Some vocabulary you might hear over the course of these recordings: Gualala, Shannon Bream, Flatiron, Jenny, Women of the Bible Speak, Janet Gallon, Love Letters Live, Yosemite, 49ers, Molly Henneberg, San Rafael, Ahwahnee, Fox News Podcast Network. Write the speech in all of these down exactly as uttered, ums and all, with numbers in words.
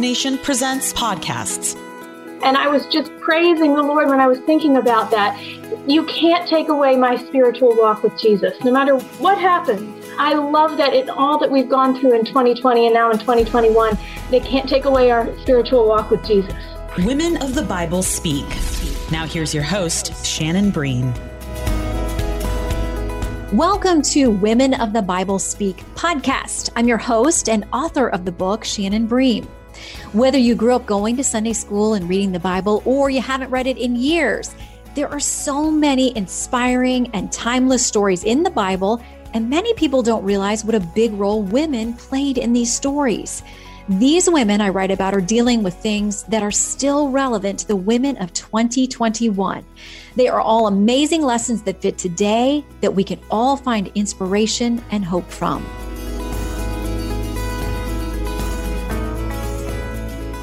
Nation presents podcasts. And I was just praising the Lord when I was thinking about that. You can't take away my spiritual walk with Jesus, no matter what happens. I love that in all that we've gone through in twenty twenty and now in twenty twenty-one, they can't take away our spiritual walk with Jesus. Women of the Bible Speak. Now here's your host, Shannon Bream. Welcome to Women of the Bible Speak podcast. I'm your host and author of the book, Shannon Bream. Whether you grew up going to Sunday school and reading the Bible, or you haven't read it in years, there are so many inspiring and timeless stories in the Bible, and many people don't realize what a big role women played in these stories. These women I write about are dealing with things that are still relevant to the women of twenty twenty-one. They are all amazing lessons that fit today that we can all find inspiration and hope from.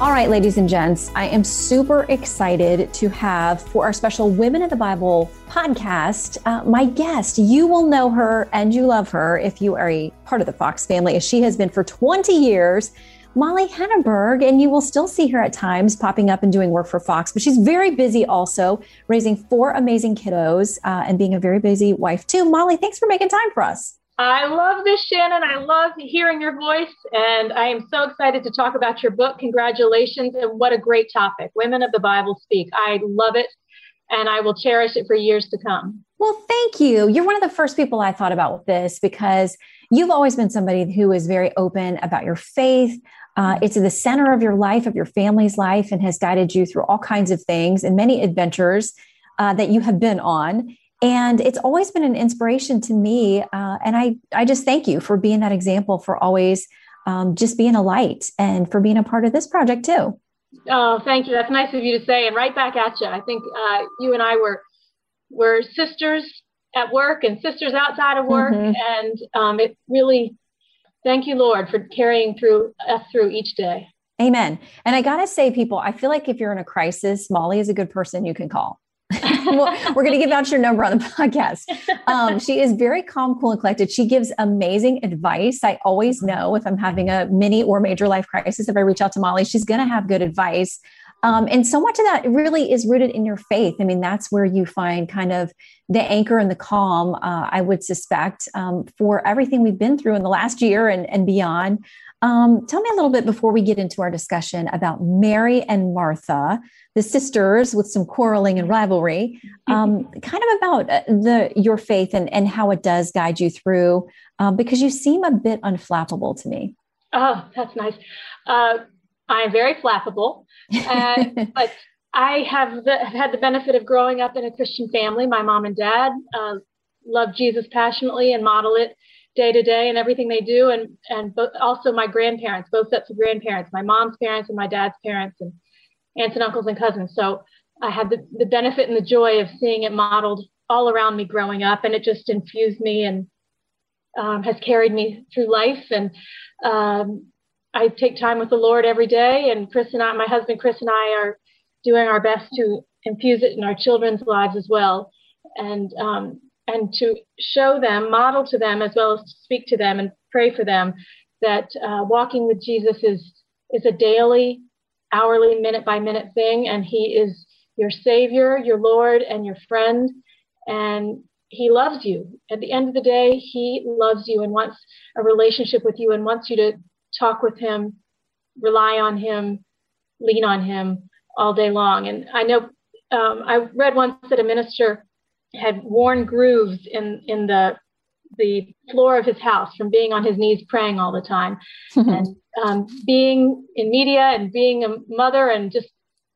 All right, ladies and gents, I am super excited to have for our special Women of the Bible podcast, uh, my guest. You will know her and you love her if you are a part of the Fox family, as she has been for twenty years, Molly Henneberg, and you will still see her at times popping up and doing work for Fox, but she's very busy also raising four amazing kiddos uh, and being a very busy wife too. Molly, thanks for making time for us. I love this, Shannon. I love hearing your voice, and I am so excited to talk about your book. Congratulations, and what a great topic. Women of the Bible Speak. I love it, and I will cherish it for years to come. Well, thank you. You're one of the first people I thought about with this because you've always been somebody who is very open about your faith. Uh, it's at the center of your life, of your family's life, and has guided you through all kinds of things and many adventures uh, that you have been on. And it's always been an inspiration to me. Uh, and I, I just thank you for being that example, for always um, just being a light and for being a part of this project too. Oh, thank you. That's nice of you to say. And right back at you. I think uh, you and I were, were sisters at work and sisters outside of work. Mm-hmm. And um, it really, thank you, Lord, for carrying through us through each day. Amen. And I got to say, people, I feel like if you're in a crisis, Molly is a good person you can call. We're going to give out your number on the podcast. Um, she is very calm, cool, and collected. She gives amazing advice. I always know if I'm having a mini or major life crisis, if I reach out to Molly, she's going to have good advice. Um, and so much of that really is rooted in your faith. I mean, that's where you find kind of the anchor and the calm, uh, I would suspect, um, for everything we've been through in the last year and, and beyond. Um, tell me a little bit before we get into our discussion about Mary and Martha, the sisters with some quarreling and rivalry, um, kind of about the your faith and, and how it does guide you through, um, because you seem a bit unflappable to me. Oh, that's nice. Uh, I'm very flappable, uh, but I have the, had the benefit of growing up in a Christian family. My mom and dad uh, love Jesus passionately and model it day to day and everything they do. And, and both, also my grandparents, both sets of grandparents, my mom's parents and my dad's parents and aunts and uncles and cousins. So I had the, the benefit and the joy of seeing it modeled all around me growing up. And it just infused me and um, has carried me through life. And um, I take time with the Lord every day. And Chris and I, my husband, Chris and I are doing our best to infuse it in our children's lives as well. And, um, and to show them, model to them, as well as to speak to them and pray for them, that uh, walking with Jesus is is a daily, hourly, minute-by-minute thing, and he is your Savior, your Lord, and your friend, and he loves you. At the end of the day, he loves you and wants a relationship with you and wants you to talk with him, rely on him, lean on him all day long. And I know um, I read once that a minister had worn grooves in, in the the floor of his house from being on his knees praying all the time. Mm-hmm. And um, being in media and being a mother and just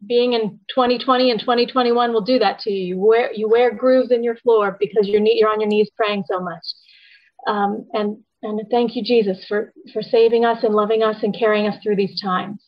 being in twenty twenty and twenty twenty-one will do that to you. You wear, you wear grooves in your floor because you're, you're on your knees praying so much. Um, and And thank you, Jesus, for, for saving us and loving us and carrying us through these times.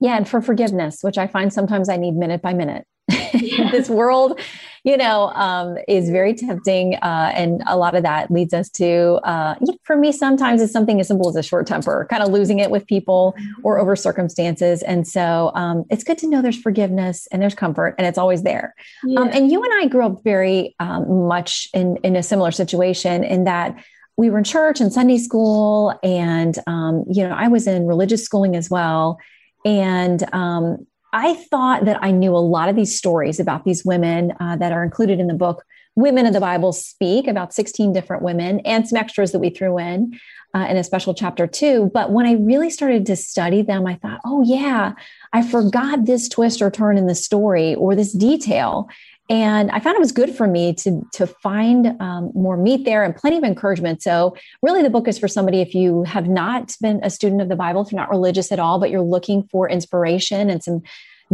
Yeah, and for forgiveness, which I find sometimes I need minute by minute. Yeah. This world, you know, um, is very tempting. Uh, and a lot of that leads us to, uh, you know, for me, sometimes it's something as simple as a short temper, kind of losing it with people or over circumstances. And so um, it's good to know there's forgiveness and there's comfort, and it's always there. Yeah. Um, and you and I grew up very um, much in, in a similar situation, in that we were in church and Sunday school, and, um, you know, I was in religious schooling as well. And, um, I thought that I knew a lot of these stories about these women uh, that are included in the book, Women of the Bible Speak, about sixteen different women and some extras that we threw in uh, in a special chapter too. But when I really started to study them, I thought, oh yeah, I forgot this twist or turn in the story or this detail. And I found it was good for me to, to find um, more meat there and plenty of encouragement. So really the book is for somebody, if you have not been a student of the Bible, if you're not religious at all, but you're looking for inspiration and some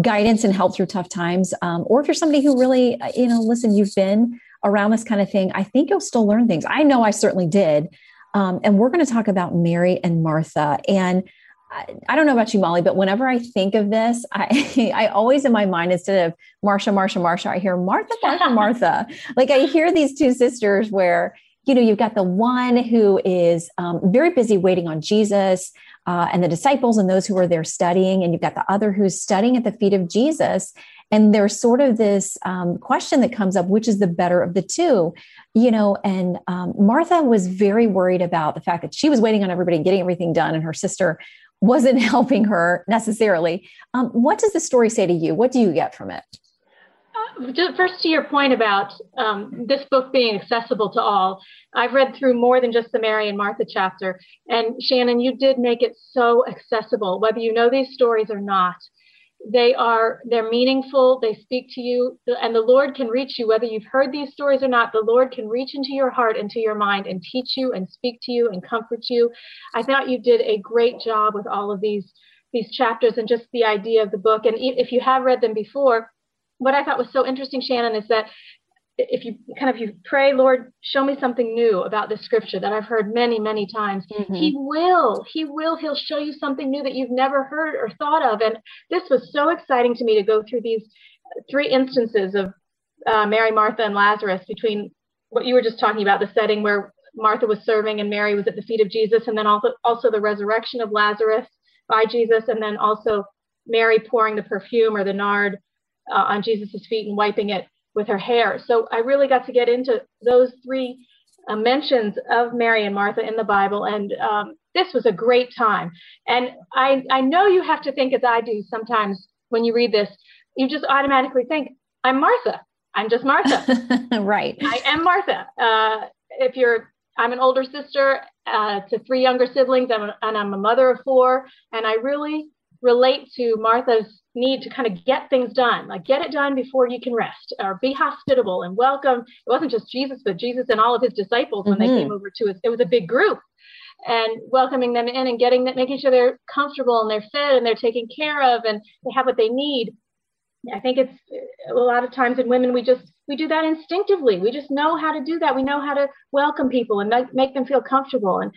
guidance and help through tough times. Um, or if you're somebody who really, you know, listen, you've been around this kind of thing, I think you'll still learn things. I know I certainly did. Um, and we're going to talk about Mary and Martha. And I don't know about you, Molly, but whenever I think of this, I, I always in my mind, instead of Marsha, Marsha, Marsha, I hear Martha, Martha, Martha. Like I hear these two sisters where, you know, you've got the one who is um, very busy waiting on Jesus uh, and the disciples and those who are there studying. And you've got the other who's studying at the feet of Jesus. And there's sort of this um, question that comes up, which is the better of the two, you know, and um, Martha was very worried about the fact that she was waiting on everybody and getting everything done. And her sister wasn't helping her necessarily. Um, what does the story say to you? What do you get from it? Uh, just first, to your point about um, this book being accessible to all, I've read through more than just the Mary and Martha chapter. And Shannon, you did make it so accessible, whether you know these stories or not. They are, they're meaningful, they speak to you, and the Lord can reach you, whether you've heard these stories or not. The Lord can reach into your heart, into your mind, and teach you and speak to you and comfort you. I thought you did a great job with all of these, these chapters and just the idea of the book. And if you have read them before, what I thought was so interesting, Shannon, is that if you kind of you pray, Lord, show me something new about this scripture that I've heard many, many times. Mm-hmm. He will, he will, he'll show you something new that you've never heard or thought of. And this was so exciting to me to go through these three instances of uh, Mary, Martha, and Lazarus, between what you were just talking about, the setting where Martha was serving and Mary was at the feet of Jesus, and then also, also the resurrection of Lazarus by Jesus, and then also Mary pouring the perfume or the nard uh, on Jesus's feet and wiping it with her hair. So I really got to get into those three uh, mentions of Mary and Martha in the Bible. And um, this was a great time. And I, I know you have to think, as I do sometimes when you read this, you just automatically think, I'm Martha. I'm just Martha. Right. I am Martha. Uh, if you're, I'm an older sister uh, to three younger siblings, I'm a, and I'm a mother of four. And I really relate to Martha's need to kind of get things done, like get it done before you can rest, or be hospitable and welcome. It wasn't just Jesus, but Jesus and all of his disciples when mm-hmm. they came over to us. It was a big group, and welcoming them in and getting that, making sure they're comfortable and they're fed and they're taken care of and they have what they need. I think it's a lot of times in women, we just, we do that instinctively. We just know how to do that. We know how to welcome people and make, make them feel comfortable. And,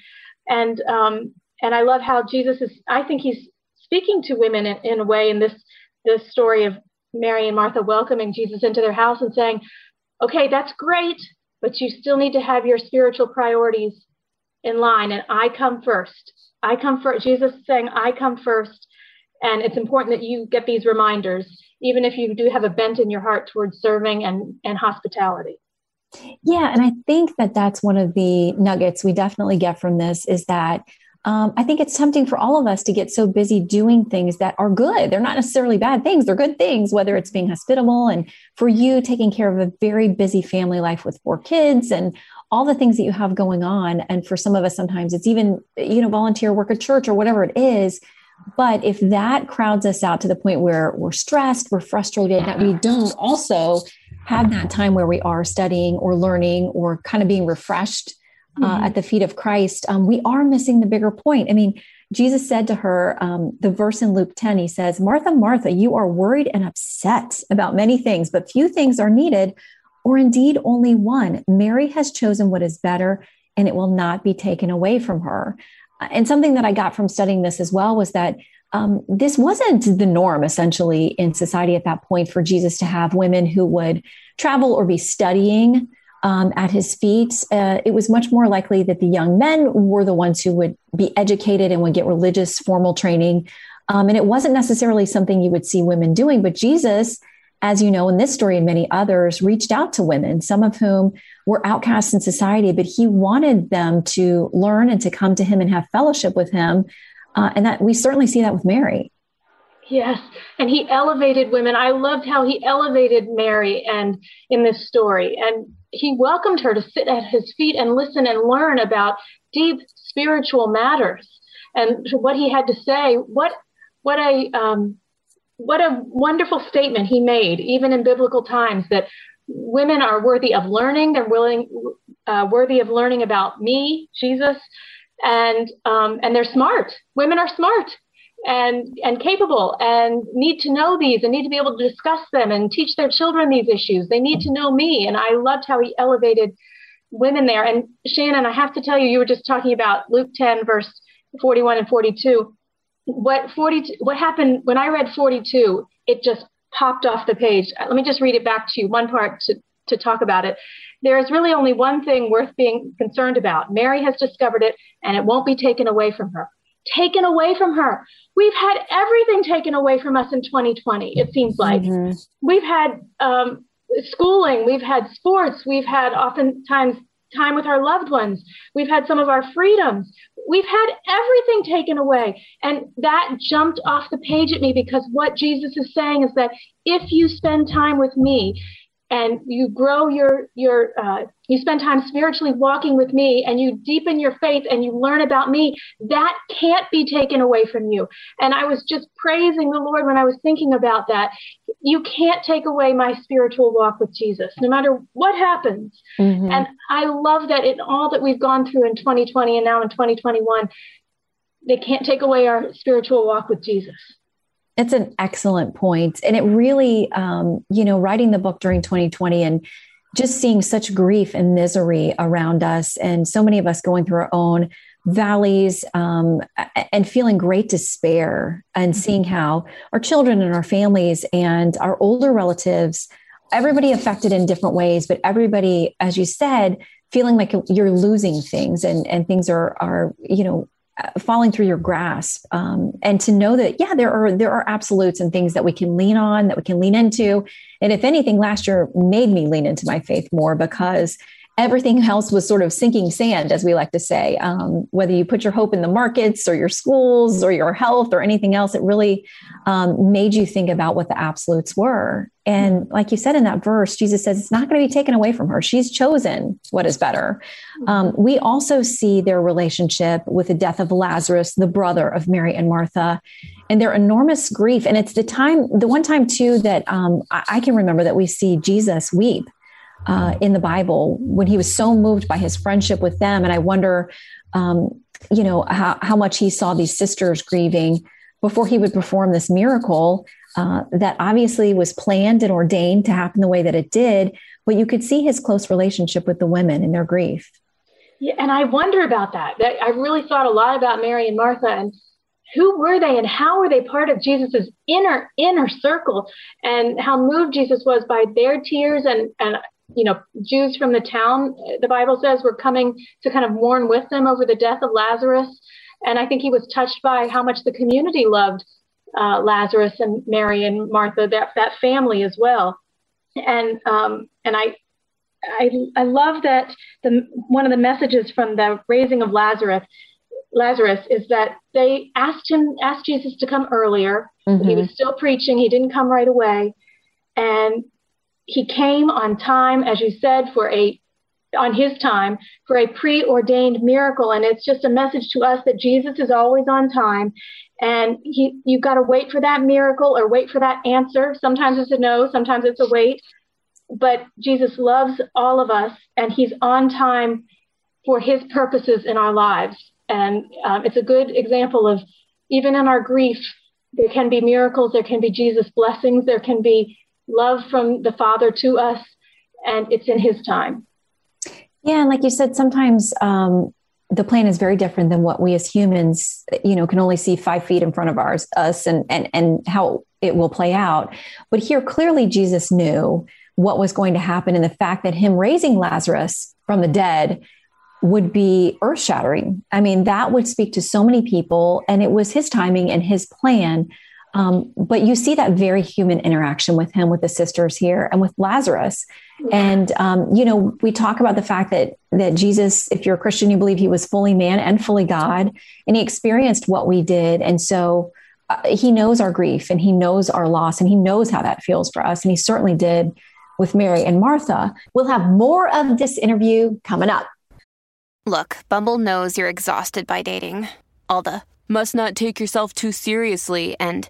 and, um, and I love how Jesus is, I think he's speaking to women in, in a way in this this story of Mary and Martha welcoming Jesus into their house and saying, okay, that's great, but you still need to have your spiritual priorities in line. And I come first. I come first. Jesus saying, I come first. And it's important that you get these reminders, even if you do have a bent in your heart towards serving and, and hospitality. Yeah. And I think that that's one of the nuggets we definitely get from this, is that Um, I think it's tempting for all of us to get so busy doing things that are good. They're not necessarily bad things. They're good things, whether it's being hospitable and for you taking care of a very busy family life with four kids and all the things that you have going on. And for some of us, sometimes it's even, you know, volunteer work at church or whatever it is. But if that crowds us out to the point where we're stressed, we're frustrated, that we don't also have that time where we are studying or learning or kind of being refreshed Uh, mm-hmm. at the feet of Christ, um, we are missing the bigger point. I mean, Jesus said to her, um, the verse in Luke ten, he says, Martha, Martha, you are worried and upset about many things, but few things are needed, or indeed only one. Mary has chosen what is better, and it will not be taken away from her. And something that I got from studying this as well was that um, this wasn't the norm, essentially, in society at that point for Jesus to have women who would travel or be studying Um, at his feet. Uh, it was much more likely that the young men were the ones who would be educated and would get religious formal training. Um, and it wasn't necessarily something you would see women doing, but Jesus, as you know, in this story and many others, reached out to women, some of whom were outcasts in society, but he wanted them to learn and to come to him and have fellowship with him. Uh, and that we certainly see that with Mary. Yes. And he elevated women. I loved how he elevated Mary and in this story, and he welcomed her to sit at his feet and listen and learn about deep spiritual matters and what he had to say. What, what a, um, what a wonderful statement he made, even in biblical times, that women are worthy of learning. They're willing, uh, worthy of learning about me, Jesus, and, um, and they're smart. Women are smart and, and capable and need to know these and need to be able to discuss them and teach their children these issues. They need to know me. And I loved how he elevated women there. And Shannon, I have to tell you, you were just talking about Luke ten, verse forty-one and forty-two. What forty-two, what happened when I read forty-two, it just popped off the page. Let me just read it back to you, one part to, to talk about it. There is really only one thing worth being concerned about. Mary has discovered it, and it won't be taken away from her. Taken away from her. We've had everything taken away from us in twenty twenty, it seems like. Mm-hmm. We've had um, schooling, we've had sports, we've had oftentimes time with our loved ones, we've had some of our freedoms, we've had everything taken away. And that jumped off the page at me, because what Jesus is saying is that if you spend time with me and you grow your, your uh, you spend time spiritually walking with me and you deepen your faith and you learn about me, that can't be taken away from you. And I was just praising the Lord when I was thinking about that. You can't take away my spiritual walk with Jesus, no matter what happens. Mm-hmm. And I love that in all that we've gone through in twenty twenty and now in twenty twenty-one, they can't take away our spiritual walk with Jesus. It's an excellent point. And it really, um, you know, writing the book during twenty twenty and just seeing such grief and misery around us and so many of us going through our own valleys um, and feeling great despair and seeing how our children and our families and our older relatives, everybody affected in different ways, but everybody, as you said, feeling like you're losing things and, and things are, are, you know, falling through your grasp, um, and to know that, yeah, there are, there are absolutes and things that we can lean on, that we can lean into. And if anything, last year made me lean into my faith more, because everything else was sort of sinking sand, as we like to say, um, whether you put your hope in the markets or your schools or your health or anything else, it really um, made you think about what the absolutes were. And like you said, in that verse, Jesus says, it's not going to be taken away from her. She's chosen what is better. Um, we also see their relationship with the death of Lazarus, the brother of Mary and Martha, and their enormous grief. And it's the time, the one time too, that um, I, I can remember that we see Jesus weep uh, in the Bible, when he was so moved by his friendship with them. And I wonder, um, you know, how, how much he saw these sisters grieving before he would perform this miracle. Uh, that obviously was planned and ordained to happen the way that it did, but you could see his close relationship with the women and their grief. Yeah, and I wonder about that. that. I really thought a lot about Mary and Martha and who were they and how were they part of Jesus's inner, inner circle, and how moved Jesus was by their tears. And, and, you know, Jews from the town, the Bible says, were coming to kind of mourn with them over the death of Lazarus. And I think he was touched by how much the community loved Uh, Lazarus and Mary and Martha, that, that family as well. And um, and I, I I love that the one of the messages from the raising of Lazarus Lazarus is that they asked him asked Jesus to come earlier. Mm-hmm. He was still preaching. He didn't come right away, and he came on time, as you said, for a on his time for a preordained miracle. And it's just a message to us that Jesus is always on time. And he, you've got to wait for that miracle or wait for that answer. Sometimes it's a no, sometimes it's a wait. But Jesus loves all of us, and he's on time for his purposes in our lives. And um, it's a good example of, even in our grief, there can be miracles, there can be Jesus' blessings, there can be love from the Father to us, and it's in his time. Yeah. And like you said, sometimes um, the plan is very different than what we as humans, you know, can only see five feet in front of ours, us and, and, and how it will play out. But here, clearly, Jesus knew what was going to happen. And the fact that him raising Lazarus from the dead would be earth shattering. I mean, that would speak to so many people, and it was his timing and his plan. Um, but you see that very human interaction with him, with the sisters here and with Lazarus. Yeah. And, um, you know, we talk about the fact that, that Jesus, if you're a Christian, you believe he was fully man and fully God, and he experienced what we did. And so uh, he knows our grief, and he knows our loss, and he knows how that feels for us. And he certainly did with Mary and Martha. We'll have more of this interview coming up. Look, Bumble knows you're exhausted by dating. All the must not take yourself too seriously, and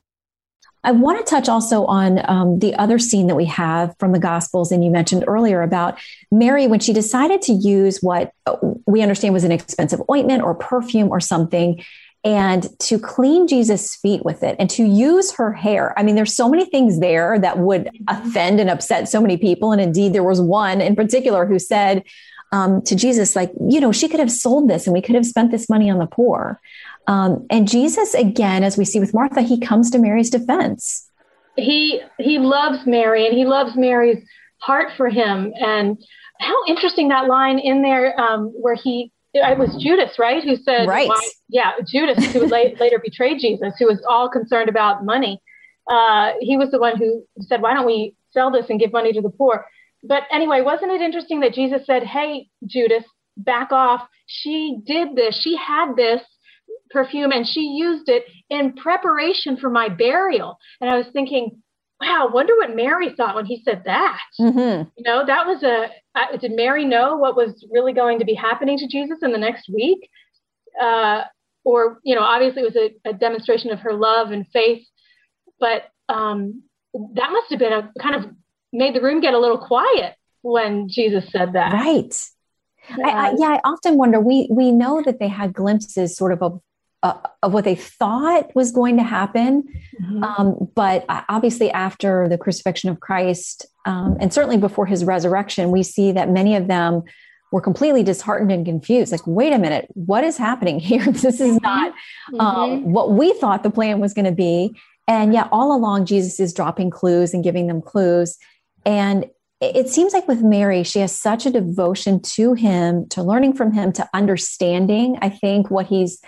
I want to touch also on um, the other scene that we have from the Gospels, and you mentioned earlier about Mary, when she decided to use what we understand was an expensive ointment or perfume or something, and to clean Jesus' feet with it and to use her hair. I mean, there's so many things there that would offend and upset so many people. And indeed, there was one in particular who said um, to Jesus, like, you know, she could have sold this and we could have spent this money on the poor. Um, and Jesus, again, as we see with Martha, he comes to Mary's defense. He he loves Mary, and he loves Mary's heart for him. And how interesting that line in there um, where he, it was Judas, right? Who said, right. Why, yeah, Judas, who would la- later betrayed Jesus, who was all concerned about money. Uh, he was the one who said, why don't we sell this and give money to the poor? But anyway, wasn't it interesting that Jesus said, hey, Judas, back off. She did this. She had this perfume, and she used it in preparation for my burial. And I was thinking, wow, wonder what Mary thought when he said that. Mm-hmm. You know, that was a, uh, did Mary know what was really going to be happening to Jesus in the next week? Uh, or, you know, obviously it was a, a demonstration of her love and faith, but um, that must have been a kind of made the room get a little quiet when Jesus said that. Right. Uh, I, I, yeah. I often wonder, we, we know that they had glimpses sort of of Uh, of what they thought was going to happen. Mm-hmm. Um, but obviously after the crucifixion of Christ, um, and certainly before his resurrection, we see that many of them were completely disheartened and confused. Like, wait a minute, what is happening here? This is not um, mm-hmm. what we thought the plan was going to be. And yet all along, Jesus is dropping clues and giving them clues. And it seems like with Mary, she has such a devotion to him, to learning from him, to understanding, I think, what he's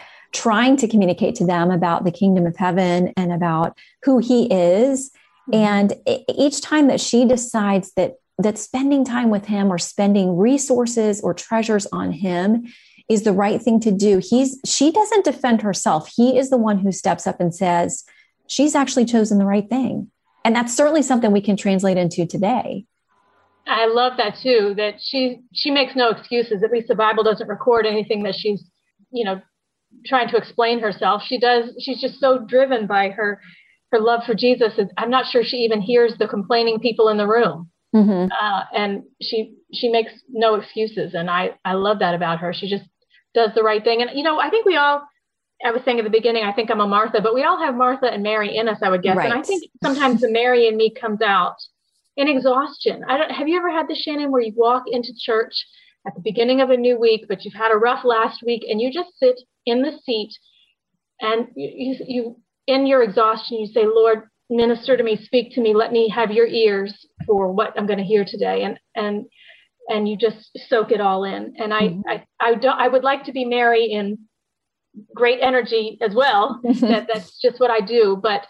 trying to communicate to them about the kingdom of heaven and about who he is. And each time that she decides that that spending time with him or spending resources or treasures on him is the right thing to do, he's she doesn't defend herself. He is the one who steps up and says, she's actually chosen the right thing. And that's certainly something we can translate into today. I love that too, that she she makes no excuses. At least the Bible doesn't record anything that she's, you know, trying to explain herself. She does. She's just so driven by her, her love for Jesus. I'm not sure she even hears the complaining people in the room. Mm-hmm. Uh, and she, she makes no excuses. And I, I love that about her. She just does the right thing. And, you know, I think we all, I was saying at the beginning, I think I'm a Martha, but we all have Martha and Mary in us, I would guess. Right. And I think sometimes the Mary in me comes out in exhaustion. I don't, have you ever had this, Shannon, where you walk into church at the beginning of a new week, but you've had a rough last week, and you just sit in the seat, and you, you, you, in your exhaustion, you say, Lord, minister to me, speak to me, let me have your ears for what I'm going to hear today. And, and, and you just soak it all in. And I, mm-hmm. I, I don't, I would like to be Mary in great energy as well. that, that's just what I do. But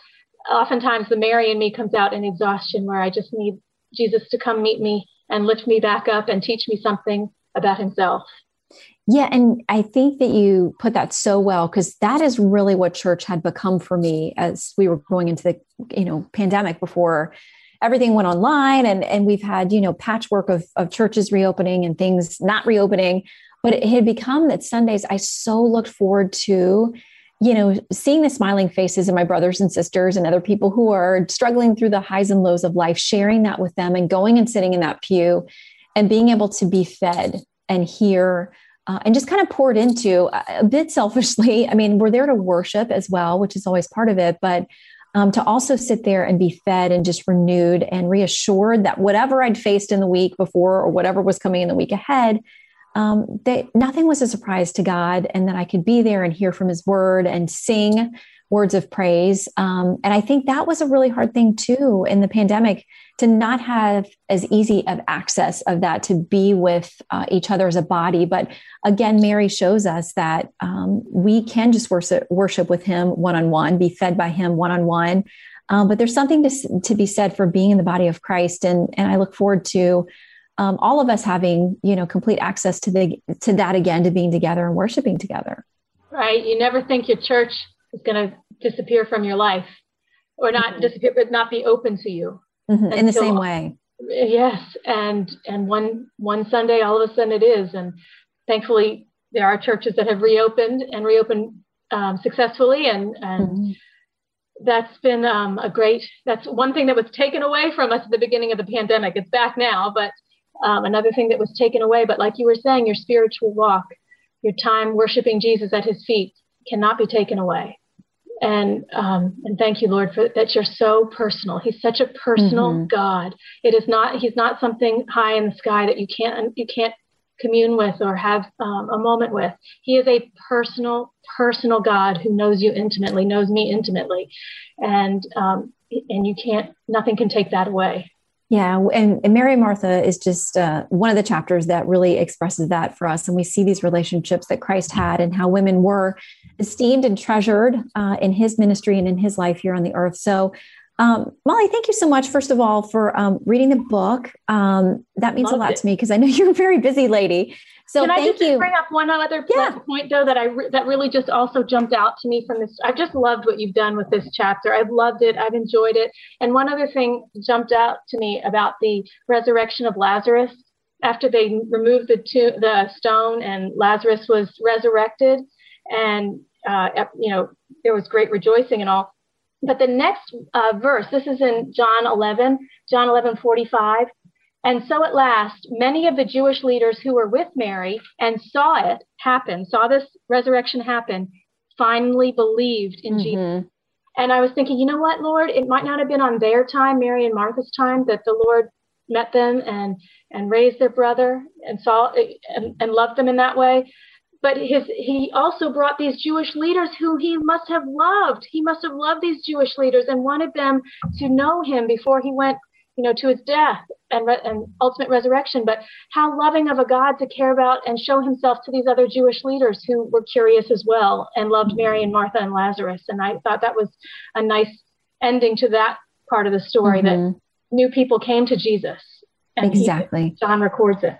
oftentimes the Mary in me comes out in exhaustion, where I just need Jesus to come meet me and lift me back up and teach me something about himself. Yeah. And I think that you put that so well, because that is really what church had become for me as we were going into the, you know, pandemic before everything went online, and, and we've had, you know, patchwork of, of churches reopening and things not reopening, but it had become that Sundays I so looked forward to you know, seeing the smiling faces of my brothers and sisters and other people who are struggling through the highs and lows of life, sharing that with them and going and sitting in that pew and being able to be fed and hear uh, and just kind of poured into a bit selfishly. I mean, we're there to worship as well, which is always part of it, but um, to also sit there and be fed and just renewed and reassured that whatever I'd faced in the week before or whatever was coming in the week ahead, Um, they, nothing was a surprise to God, and that I could be there and hear from his word and sing words of praise. Um, and I think that was a really hard thing too in the pandemic, to not have as easy of access of that, to be with uh, each other as a body. But again, Mary shows us that um, we can just worship, worship with him one-on-one, be fed by him one-on-one. Um, but there's something to, to be said for being in the body of Christ. And, and I look forward to Um, all of us having, you know, complete access to the to that again, to being together and worshiping together. Right. You never think your church is going to disappear from your life, or not mm-hmm. disappear, but not be open to you mm-hmm. until, in the same way. Yes. And and one one Sunday, all of a sudden it is. And thankfully, there are churches that have reopened and reopened um, successfully. And, and mm-hmm. that's been um, a great, that's one thing that was taken away from us at the beginning of the pandemic. It's back now, but Um, another thing that was taken away, but like you were saying, your spiritual walk, your time worshiping Jesus at his feet cannot be taken away. And um, and thank you, Lord, for that. You're so personal. He's such a personal mm-hmm. God. It is not, he's not something high in the sky that you can't, you can't commune with or have um, a moment with. He is a personal, personal God who knows you intimately, knows me intimately. And, um, and you can't, nothing can take that away. Yeah. And, and Mary and Martha is just uh, one of the chapters that really expresses that for us. And we see these relationships that Christ had and how women were esteemed and treasured uh, in his ministry and in his life here on the earth. So, um, Molly, thank you so much, first of all, for um, reading the book. Um, that means Loved a lot it. to me, because I know you're a very busy lady. So Can thank I just you. bring up one other yeah. point, though, that I re- that really just also jumped out to me from this. I've just loved what you've done with this chapter. I've loved it. I've enjoyed it. And one other thing jumped out to me about the resurrection of Lazarus. After they removed the to- the stone and Lazarus was resurrected, and uh, you know, there was great rejoicing and all. But the next uh, verse, this is in John eleven, John eleven forty-five. And so at last, many of the Jewish leaders who were with Mary and saw it happen, saw this resurrection happen, finally believed in mm-hmm. Jesus. And I was thinking, you know what, Lord, it might not have been on their time, Mary and Martha's time, that the Lord met them and, and raised their brother and saw and, and loved them in that way. But his, he also brought these Jewish leaders who he must have loved. He must have loved these Jewish leaders and wanted them to know him before he went, you know, to his death and, re- and ultimate resurrection. But how loving of a God to care about and show himself to these other Jewish leaders who were curious as well and loved Mary and Martha and Lazarus. And I thought that was a nice ending to that part of the story, mm-hmm. that new people came to Jesus. And exactly. He, John records it.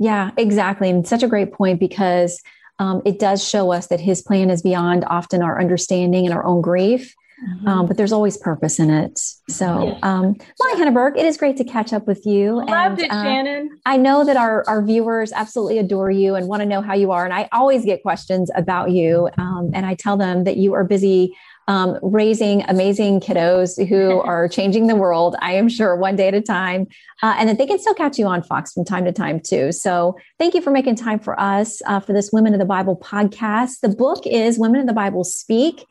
Yeah, exactly. And such a great point, because um, it does show us that his plan is beyond often our understanding and our own grief. Mm-hmm. Um, but there's always purpose in it. So, yes. um, Molly Henneberg, it is great to catch up with you. Loved and, it, uh, Shannon. I know that our, our viewers absolutely adore you and want to know how you are. And I always get questions about you. Um, and I tell them that you are busy um, raising amazing kiddos who are changing the world, I am sure, one day at a time. Uh, and that they can still catch you on Fox from time to time, too. So thank you for making time for us uh, for this Women of the Bible podcast. The book is Women of the Bible Speak.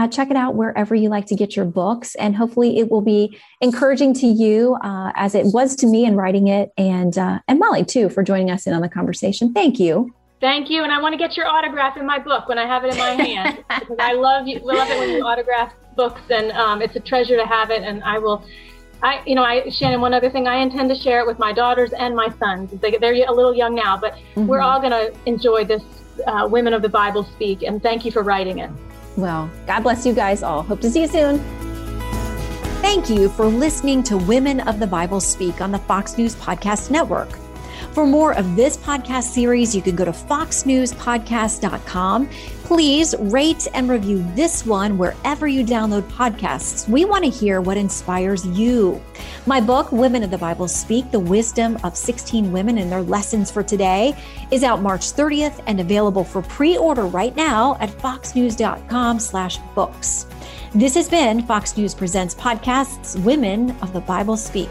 Uh, check it out wherever you like to get your books. And hopefully it will be encouraging to you uh, as it was to me in writing it. And uh, and Molly, too, for joining us in on the conversation. Thank you. Thank you. And I want to get your autograph in my book when I have it in my hand. Because I love you. We love it when you autograph books. And um, it's a treasure to have it. And I will, I you know, I Shannon, one other thing, I intend to share it with my daughters and my sons. They, they're a little young now, but mm-hmm. we're all going to enjoy this uh, Women of the Bible Speak. And thank you for writing it. Well, God bless you guys all. Hope to see you soon. Thank you for listening to Women of the Bible Speak on the Fox News Podcast Network. For more of this podcast series, you can go to fox news podcast dot com. Please rate and review this one wherever you download podcasts. We want to hear what inspires you. My book, Women of the Bible Speak, The Wisdom of sixteen Women and Their Lessons for Today, is out March thirtieth and available for pre-order right now at fox news dot com slash books. This has been Fox News Presents Podcasts, Women of the Bible Speak.